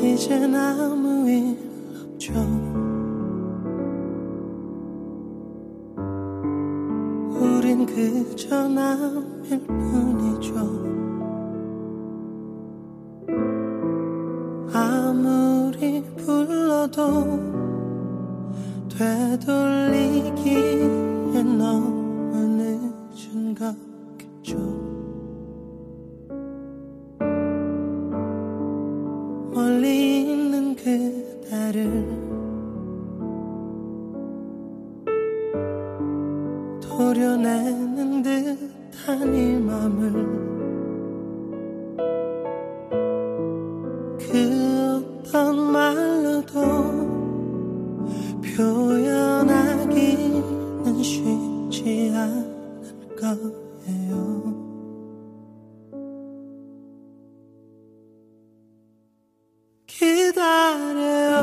이젠 아무 일 없죠. 우린 그저 남일 뿐이죠. 아무리 불러도 되돌리기에 너무 늦은 것겠죠. 멀리 있는 그대를 도려내는 듯한 이 맘을 그 어떤 말로도 표현하기는 쉽지 않을 거예요. 기다려요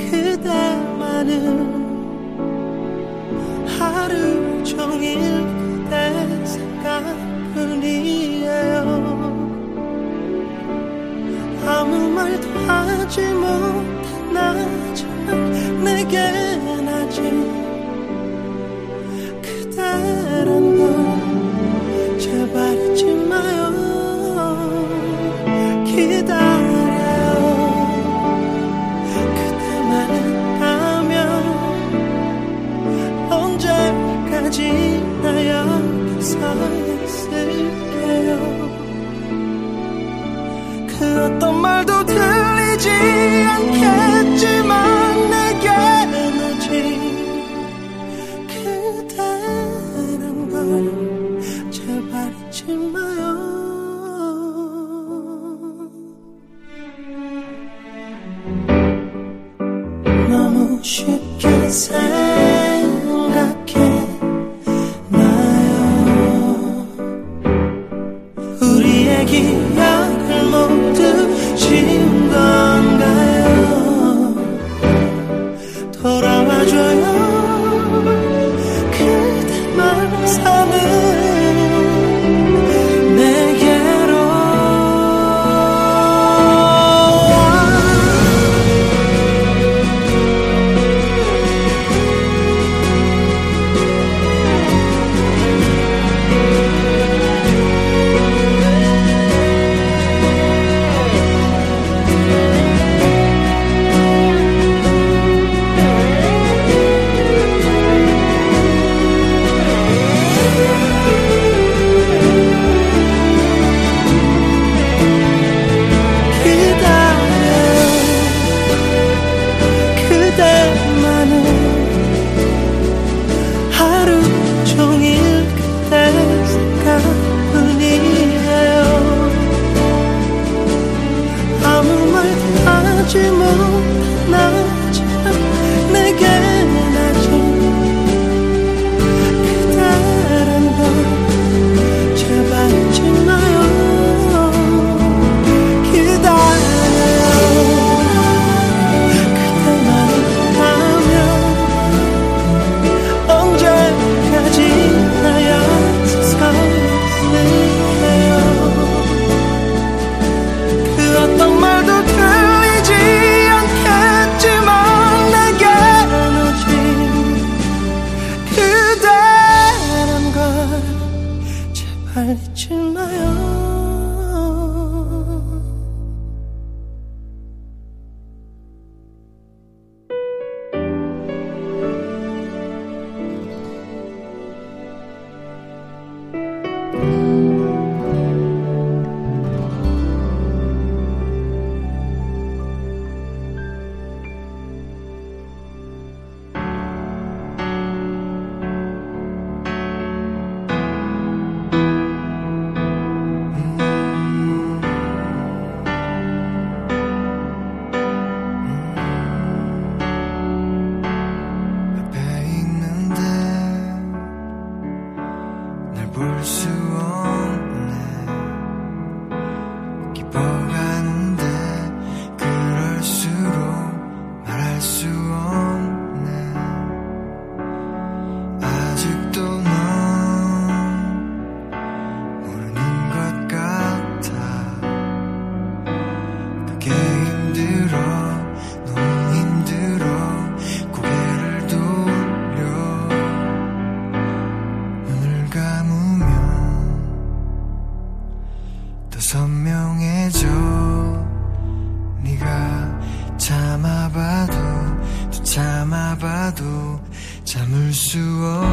그대만을. 하루 종일 그대 생각뿐이에요. 아무 말도 하지 못한 나지만 내겐 아직 그대란 걸 제발 잊지 마요. 기다려요 그대만은 가면 언제까지 나 여기 서 있을게요. 그 어떤 말도 들리지 않겠지만 내겐 오직 그대란 걸 제발 잊지 마요. 너무 쉽게 생각해 기억을 모두 지운 건가요? 돌아와줘요 그대만 사는 내게로.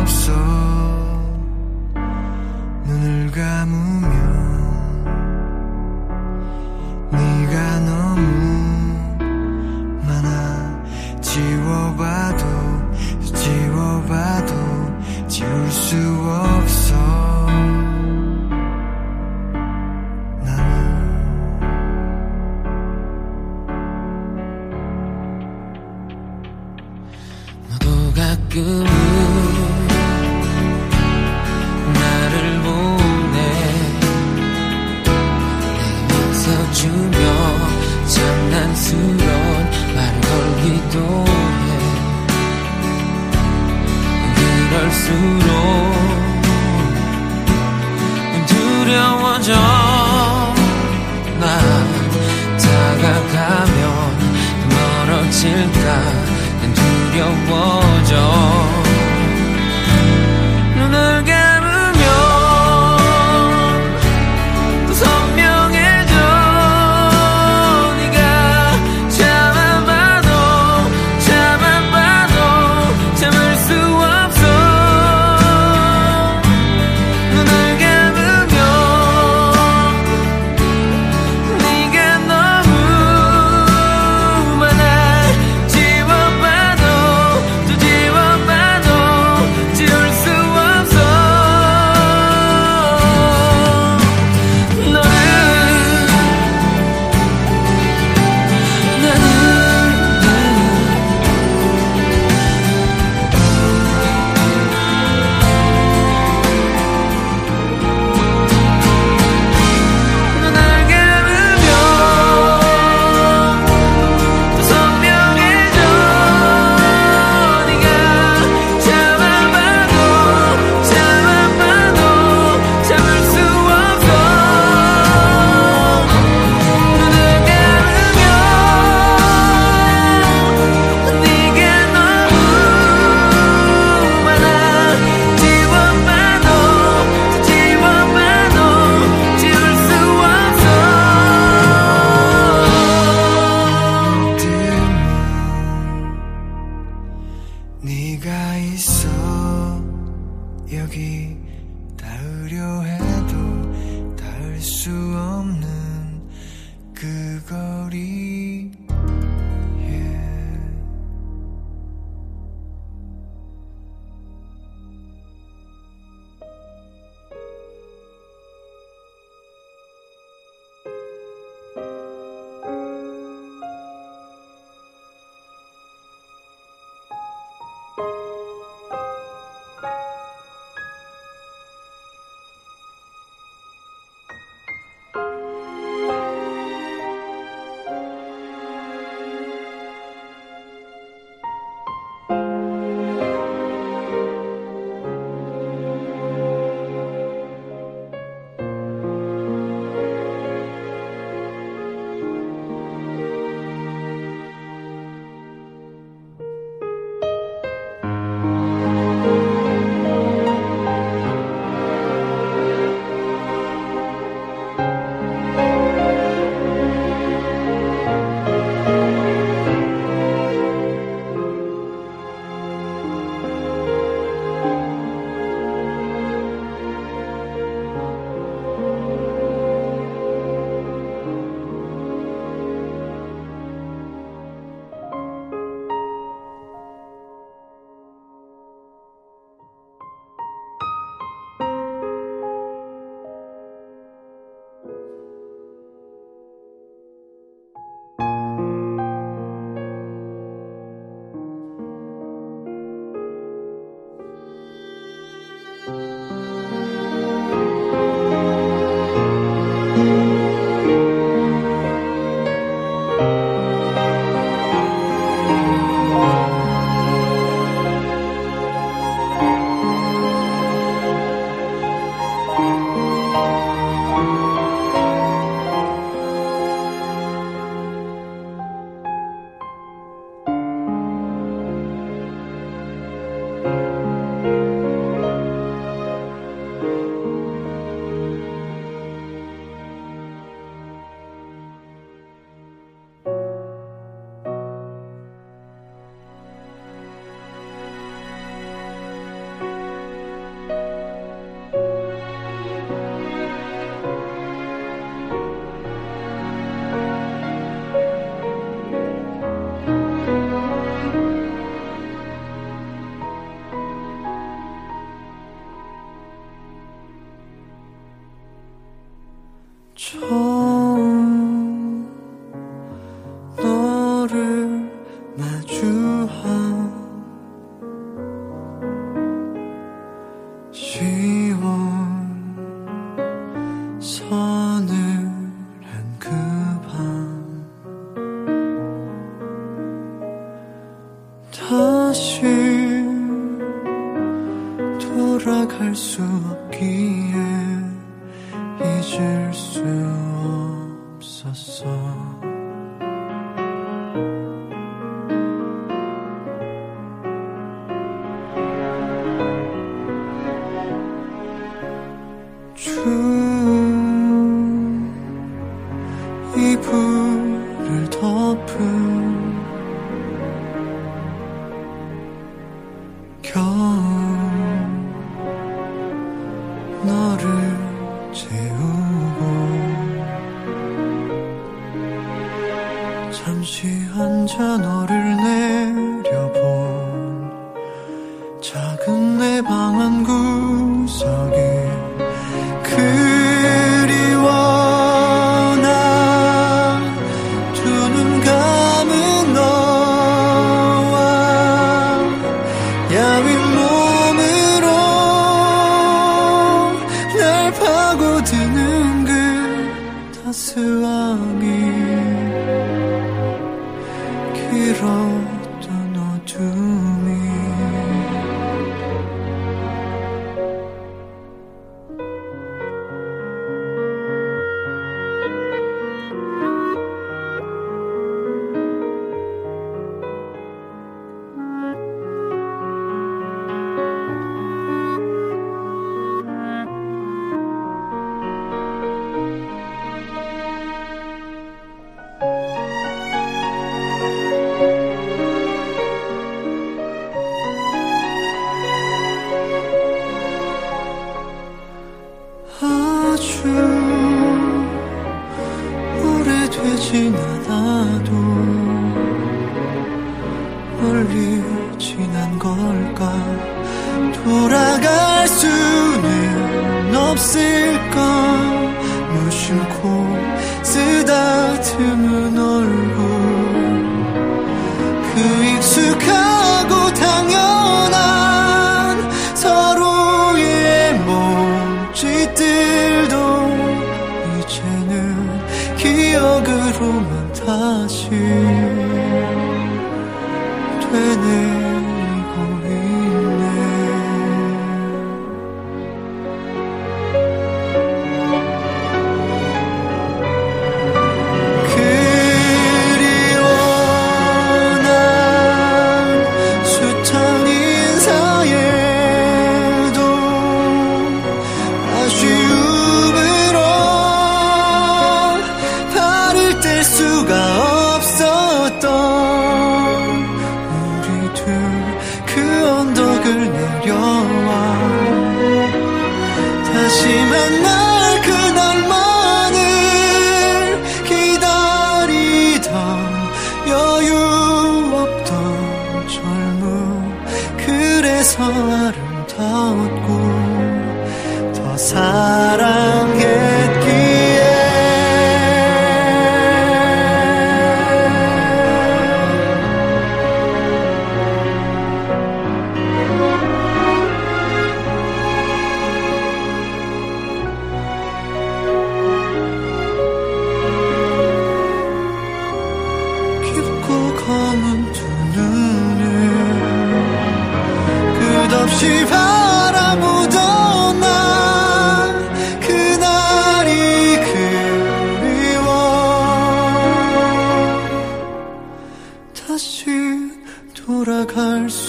없어. 눈을 감으면 네가 너무 많아. 지워봐도 지워봐도 지울 수 없어. 나는 너도 가끔은 주며 장난스러운 말을 걸기도 해. 그럴수록 두려워져. 난 다가가면 멀어질까 두려워져. 눈을 네가 있어. 여기 닿으려 해도 닿을 수 없는 그 거리. 처음 너를 마주한 10월 서늘한 그 밤 다시 돌아갈 수 없기에 잊을 수 없었어. 추운 이불을 덮은 겨울 너를 재우고 잠시 앉아 너를 내려본 작은 내 방 한 구석이 그리워. 나 두 눈 감은 너와 야윈 몸으로 날 파고드는 그 따스함이 길었던 어둠이 오래되진 않아도 멀리 지난 걸까. 돌아갈 수는 없을까. 무심코 쓰다듬은 얼굴 그 익숙하고 당연한 서로의 몸짓들도 이제는 기억으로만 다시 되뇌이고 있네. 그리워. 난 숱한 인사에도 수가 없었던 우리 둘 그 언덕을 내려와 다시 만날 그날만을 기다리던 여유 없던 젊음. 그래서 아름다웠고 더 사랑했기에 검은 두 눈을 끝없이 바라보던 난 그날이 그리워. 다시 돌아갈 수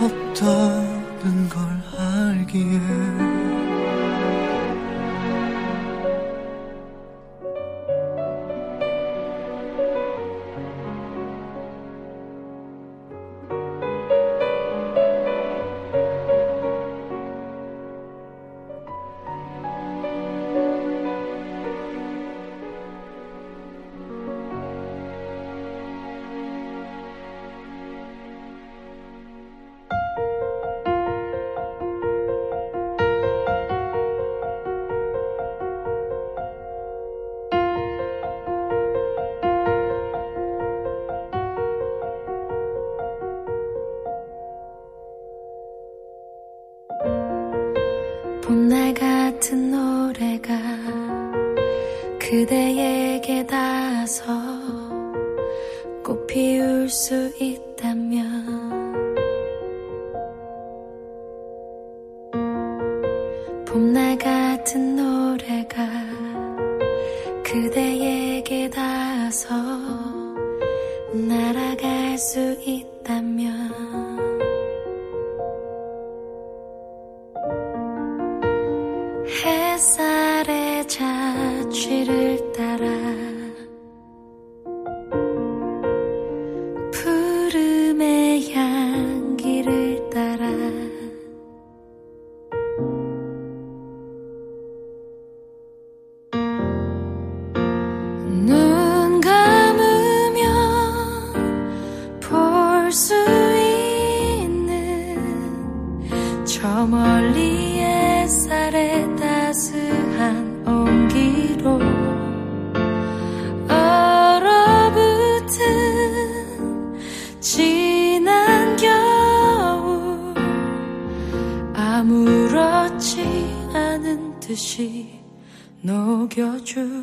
없다는 걸 알기에 봄날 같은 노래가 그대에게 닿아서 꽃 피울 수 있다면 봄날 같은 노래가 그대에게 닿아서 날아갈 수 있다면 햇살의 자취를 따라 푸름의 향기를 따라 눈 감으면 볼 수 있는 저 멀리 햇살의 따스한 온기로 얼어붙은 지난 겨울 아무렇지 않은 듯이 녹여줄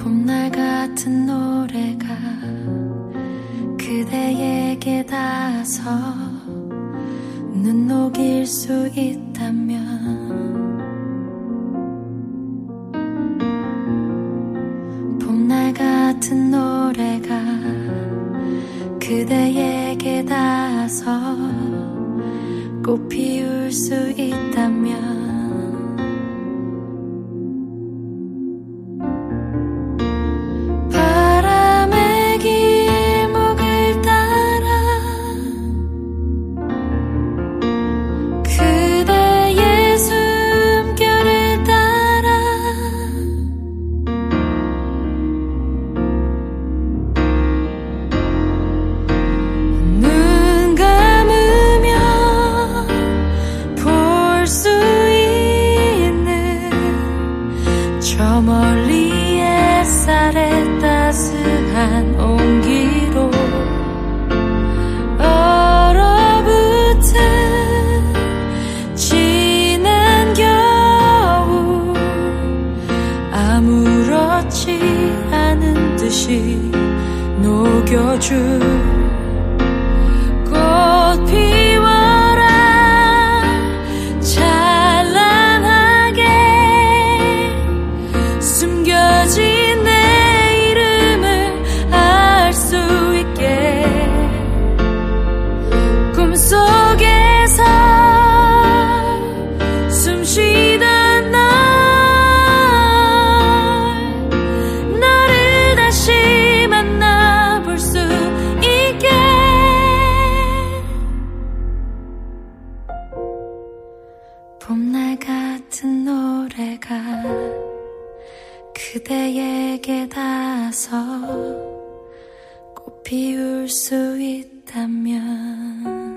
봄날 같은 노래가 그대에게 닿아서 눈 녹일 수 있다면 봄날 같은 노래가 그대에게 닿아서 꽃 피울 수 있다면 바람의 길목을 따라 그대의 숨결을 따라 눈 감으면 볼 수 있는 저 멀리 햇살의 따스한 온기로 얼어붙은 지난 겨울 아무렇지 않은 듯이 녹여줄 꽃 피워라 찬란하게 숨겨진 내 이름을 알 수 있게 꿈속에서 숨 쉬던 너를 다시 만나볼 수 있게 봄날 같은 노래가 그대에게 닿아서 꽃 피울 수 있다면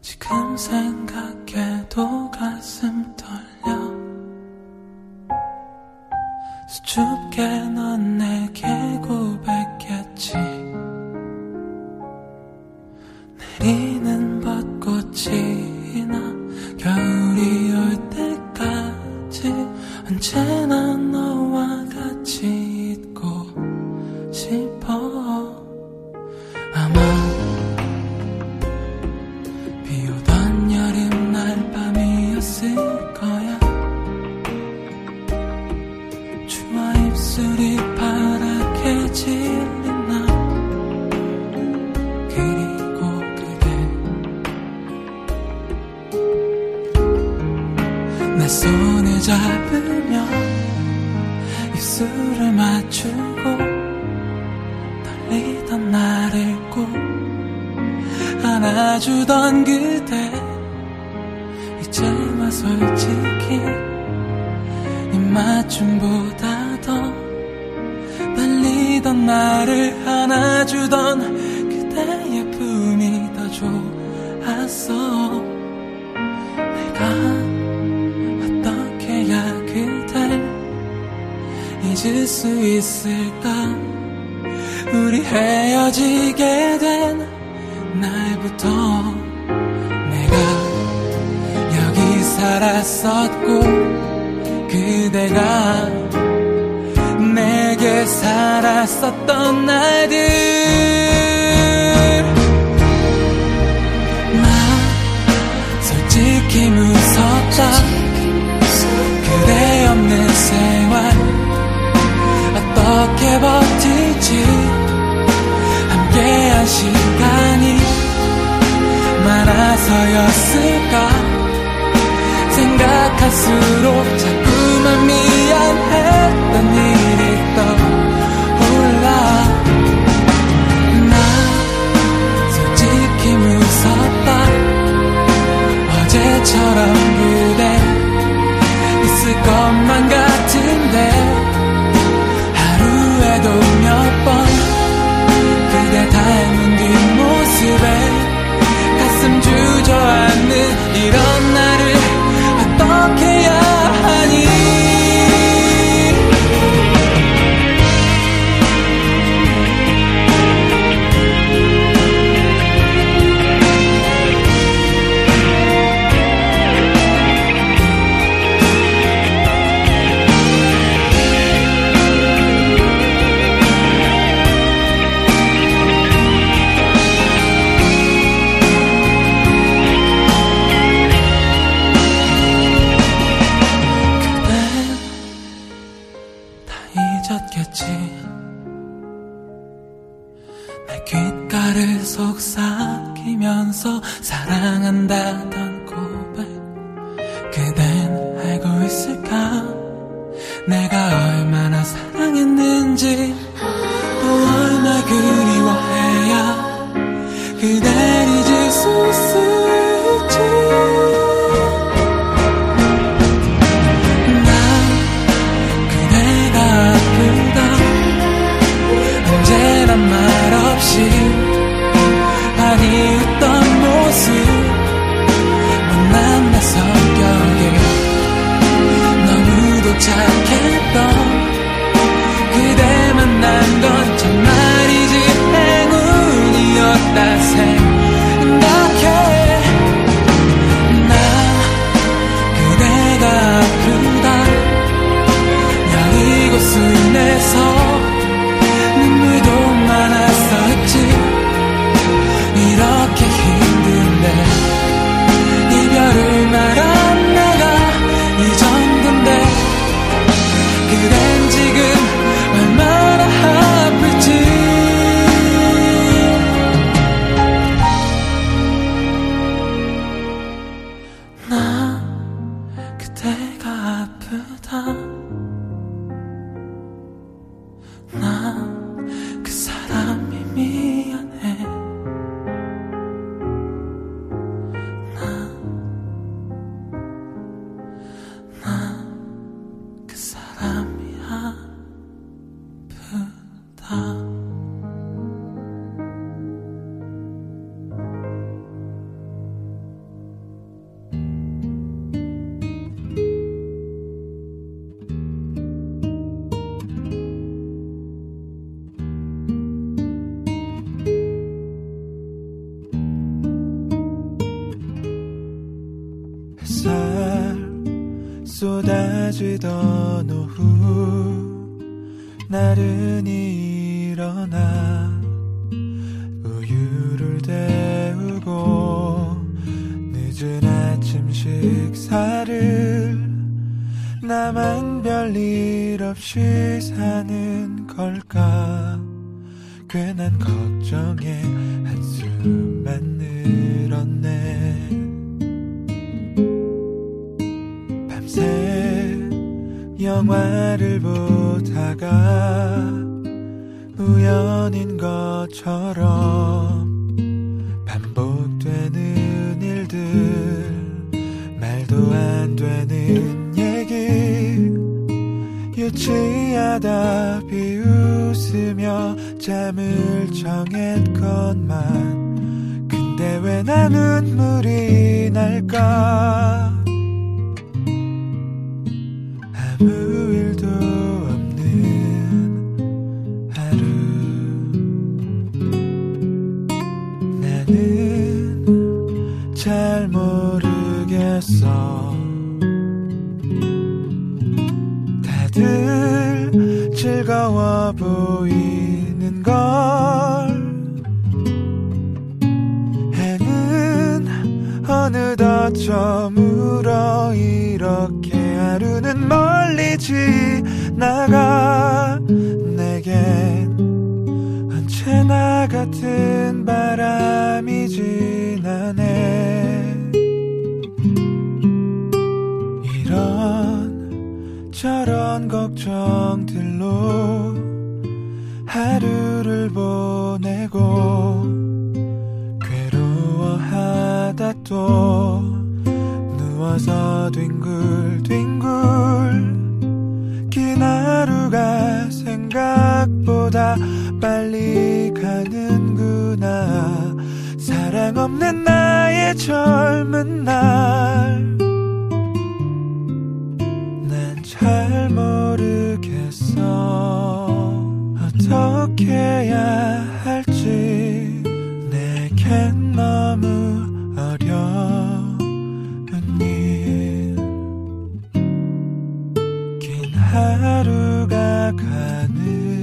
지금 생각해도 가슴 떨려 수줍게 넌 내게 고백했지 내리는 벚꽃이나 겨울이 올 때까지 언제나 너와 같이 있고 싶어 아마 입술이 파랗게 질린 날 그리고 그대 내 손을 잡으며 입술 입술을 맞추고 떨리던 나를 꼭 안아주던 그대, 이제 와 솔직히 네 맞춤보다 더 달리던 나를 안아주던 그대의 품이 더 좋았어. 내가 잊을 수 있을까? 우리 헤어지게 된 날부터 내가 여기 살았었고 그대가 내게 살았었던 날들, 나 솔직히 무섭다. 그대 없는 생활 어떻게 버티지? 함께한 시간이 많아서였을까? 생각할수록 자꾸만 미안했던 일이 떠올라. 나 솔직히 무섭다. 어제처럼 그대 있을 것만 같은데 몇 번 그대 닮은 뒷모습에 가슴 주저앉는 이런 나를 어떻게 해야 하니? 내 귓가를 속삭이면서 사랑한다던 고백, 그댄 알고 있을까? 내가 얼마나 사랑했는지, 또 얼마나 그리워해야 그댈 잊을 수 있을지. 난 그대가 아프다 언제나 말 없이 많이 웃던 모습, 못난 나 성격에 너무도 착했던 그대 만난 건 정말이지 행운이었다 생각해. 나 그대가 아프다 여기 곳을 내서 이렇게 힘든데 이별을 말한 내가 이 정도인데 그댄 지금 얼마나 아플지. 나 그대가 아프다. 나 그 사람이 미안해. 쏟아지던 오후 나른히 일어나 우유를 데우고 늦은 아침 식사를, 나만 별일 없이 사는 걸까? 괜한 걱정에 한숨만 늘었네. 영화를 보다가 우연인 것처럼 반복되는 일들, 말도 안 되는 얘기, 유치하다 비웃으며 잠을 청했건만 근데 왜 나 눈물이 날까? 아무 일도 없는 하루, 나는 잘 모르겠어. 다들 즐거워 보이는 걸, 해는 어느덧 저물어 이렇게 하루는 멀리 지나가. 내겐 언제나 같은 바람이 지나네. 이런 저런 걱정들로 하루를 보내고 괴로워하다 또 누워서 뒹굴뒹굴 긴 하루가 생각보다 빨리 가는구나. 사랑 없는 나의 젊은 날, 난 잘 모르겠어. 어떻게 해야 할지 내겐 너무 어려워. 하루가 가는구나.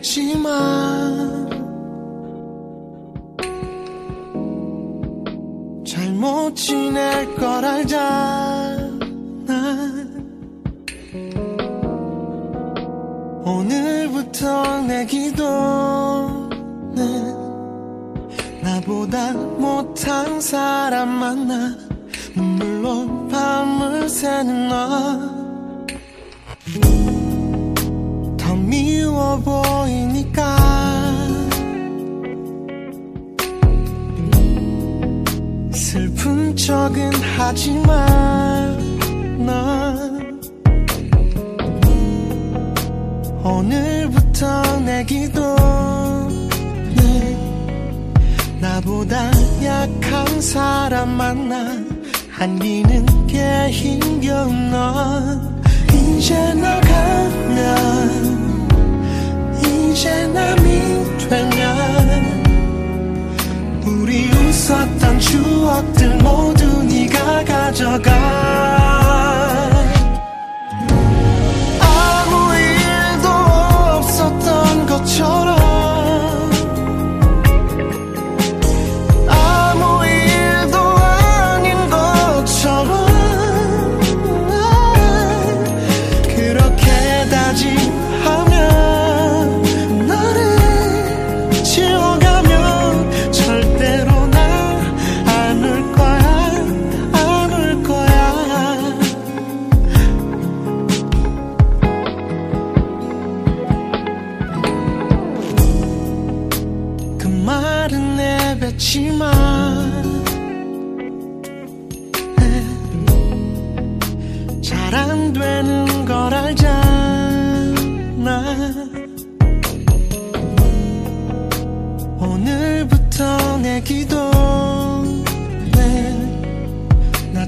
지만 잘못 지낼 걸 알잖아. 오늘부터 내 기도는 나보다 못한 사람 만나 눈물로 밤을 새는 너. 미워 보이니까 슬픈 척은 하지만 넌 오늘부터 내 기도는 나보다 약한 사람 만나 안기는 게 힘겨운 넌 이제 너 가면 이제 남이 되면 우리 웃었던 추억들 모두 네가 가져가. 아무 일도 없었던 것처럼, 아무 일도 아닌 것처럼 그렇게 다짐하면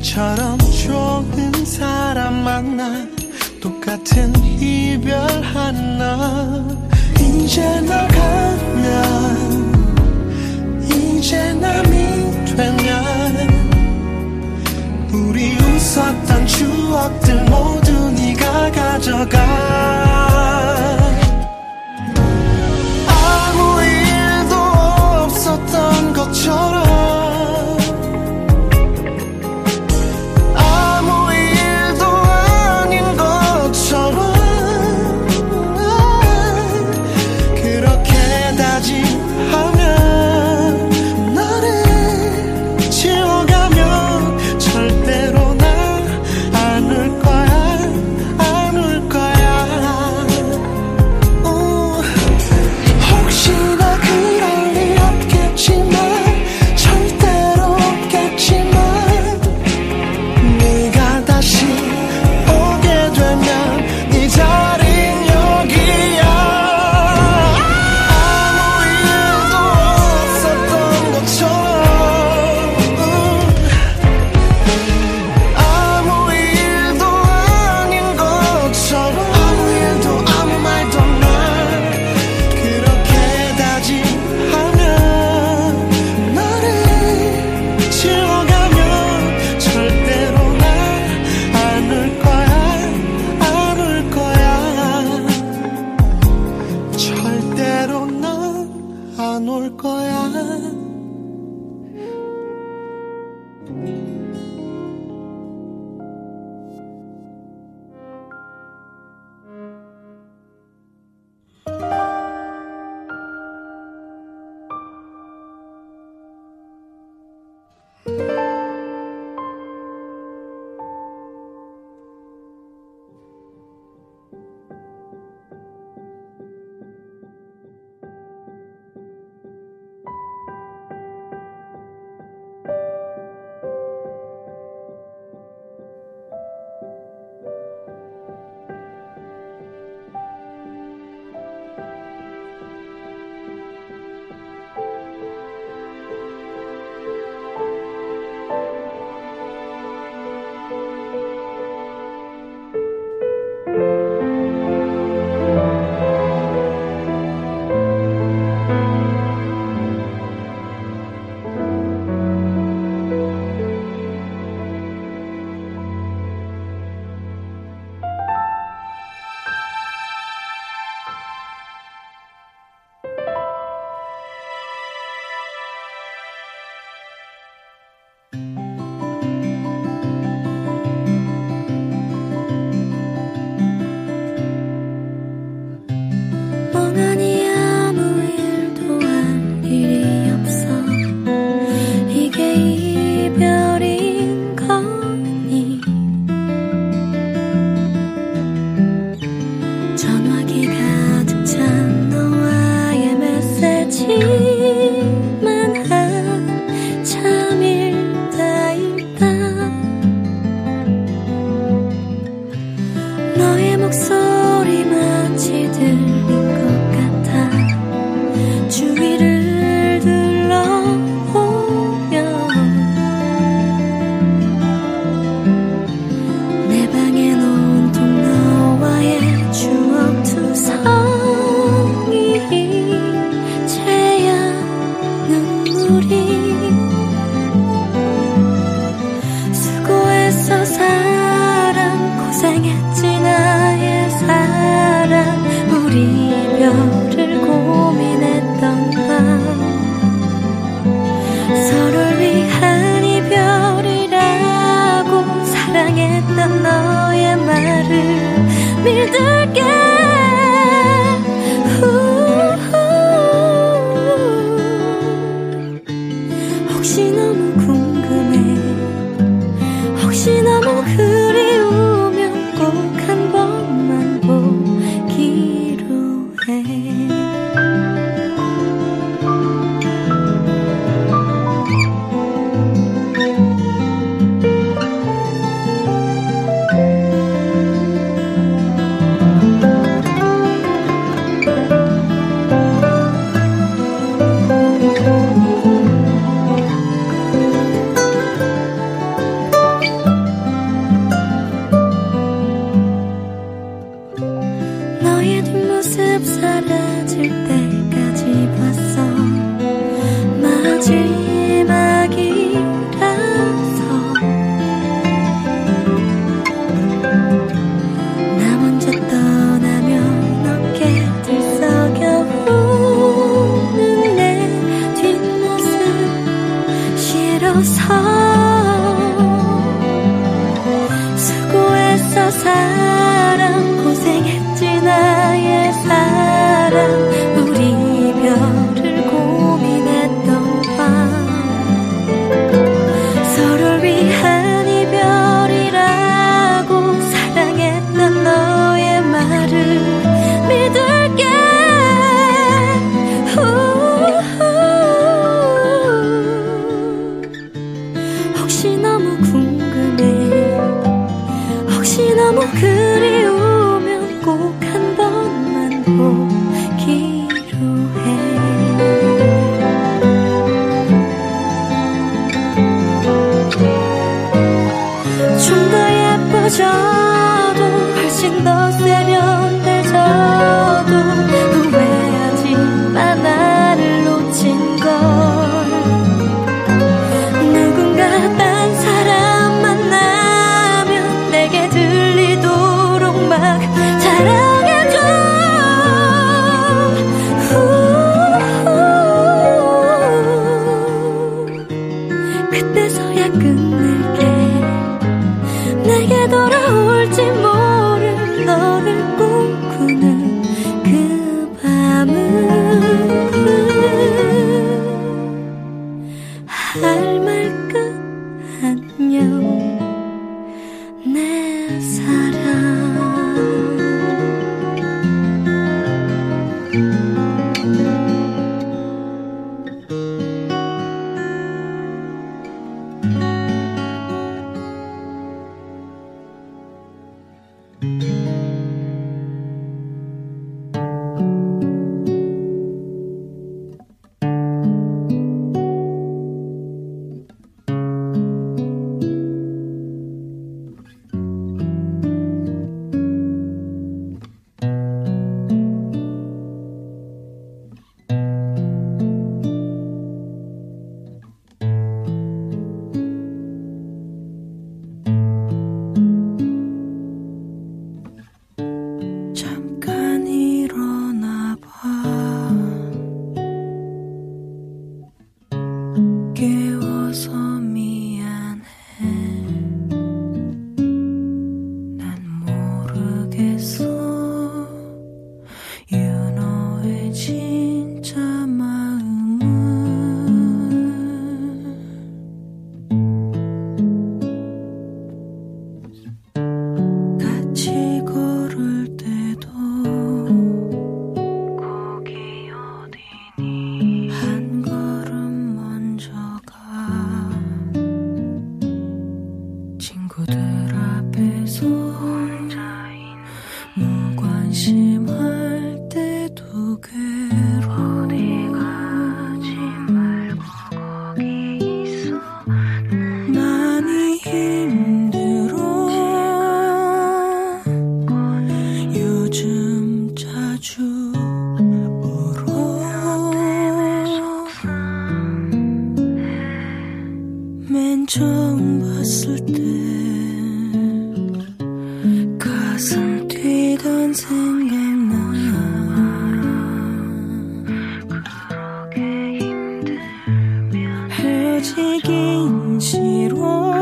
처럼 좋은 사람 만나 똑같은 이별하는 너. 이제 너 가면 이제 남이 되면 우리 웃어 있었던 추억들 모두 네가 가져가. 아무 일도 없었던 것처럼 거야. 애써 사랑 고생했지 나의 사랑. 우리 이별을 고민했던 밤 서로를 위한 이별이라고 사랑했던 너의 말을 믿을게. 혹시 너무 궁금해, 혹시 너무 그리우면 꼭 한 번만 보기로 해. 좀 더 예뻐져도 훨씬 더 세련돼져도 후회하지 마 나를 놓친 걸. 그때서야 끝낼게. 내게 돌아올지 모를 너를 꿈꾸는 그 밤은 할 말 끝. 안녕 내 사랑. 깨워서 미안해. 난 모르겠어. You know의 진짜 마음을. 같이 걸을 때도 거기 어디니 한 걸음 먼저. 친구들 앞에서 무관심할 때도 괴로워. 어디 가지 말고 거기 있어. 많이 힘들어. 요즘 자주 울어. 맨 처음 봤을 때 가슴 뛰던 생각나. 그렇게 힘들면 헤어지긴 싫어.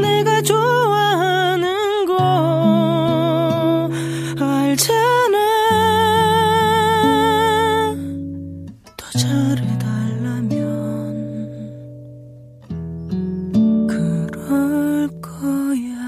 내가 좋아하는 거 알잖아. 더 잘해달라며 그럴 거야.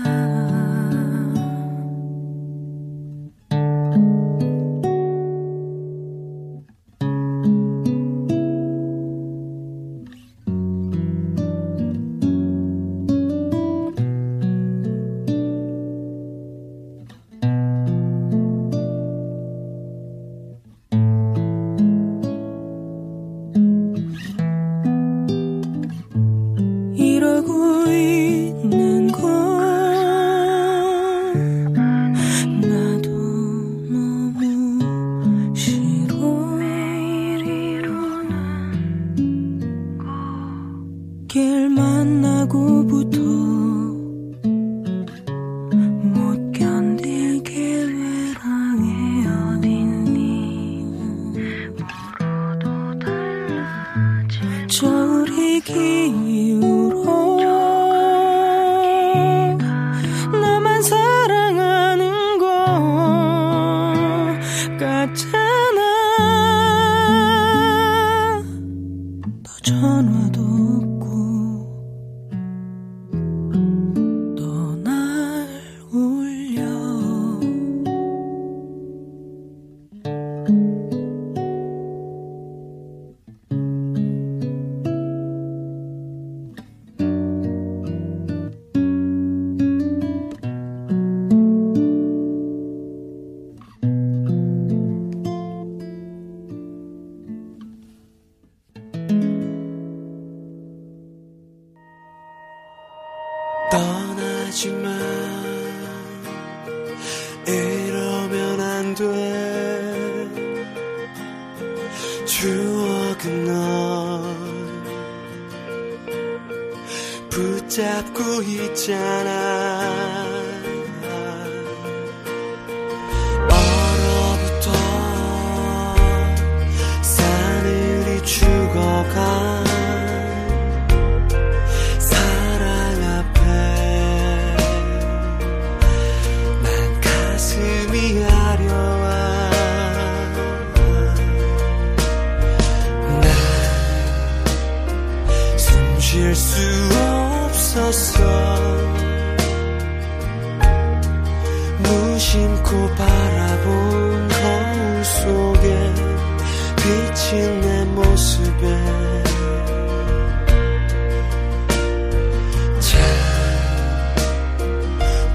하지마. 이러면 안 돼. 추억은 널 붙잡고 있잖아. 얼어붙어 사늘이 죽어가. 쉴 수 없었어. 무심코 바라본 거울 속에 비친 내 모습에 찬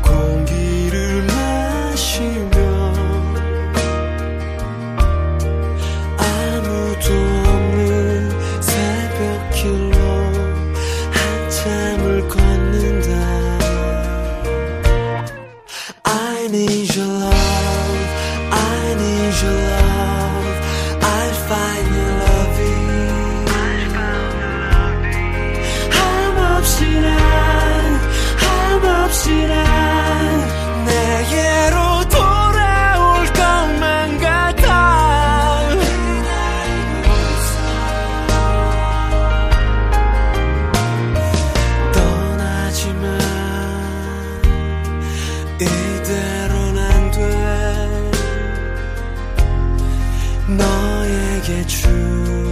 공기를 마시며 아무도 없는 새벽길로 삶을 걷는다. I need your love, I need your love, I'll find your loving. 한없이 난, 한없이 난 내게로 돌아올 것만 같아. 이대로는 안 돼. 너에게 주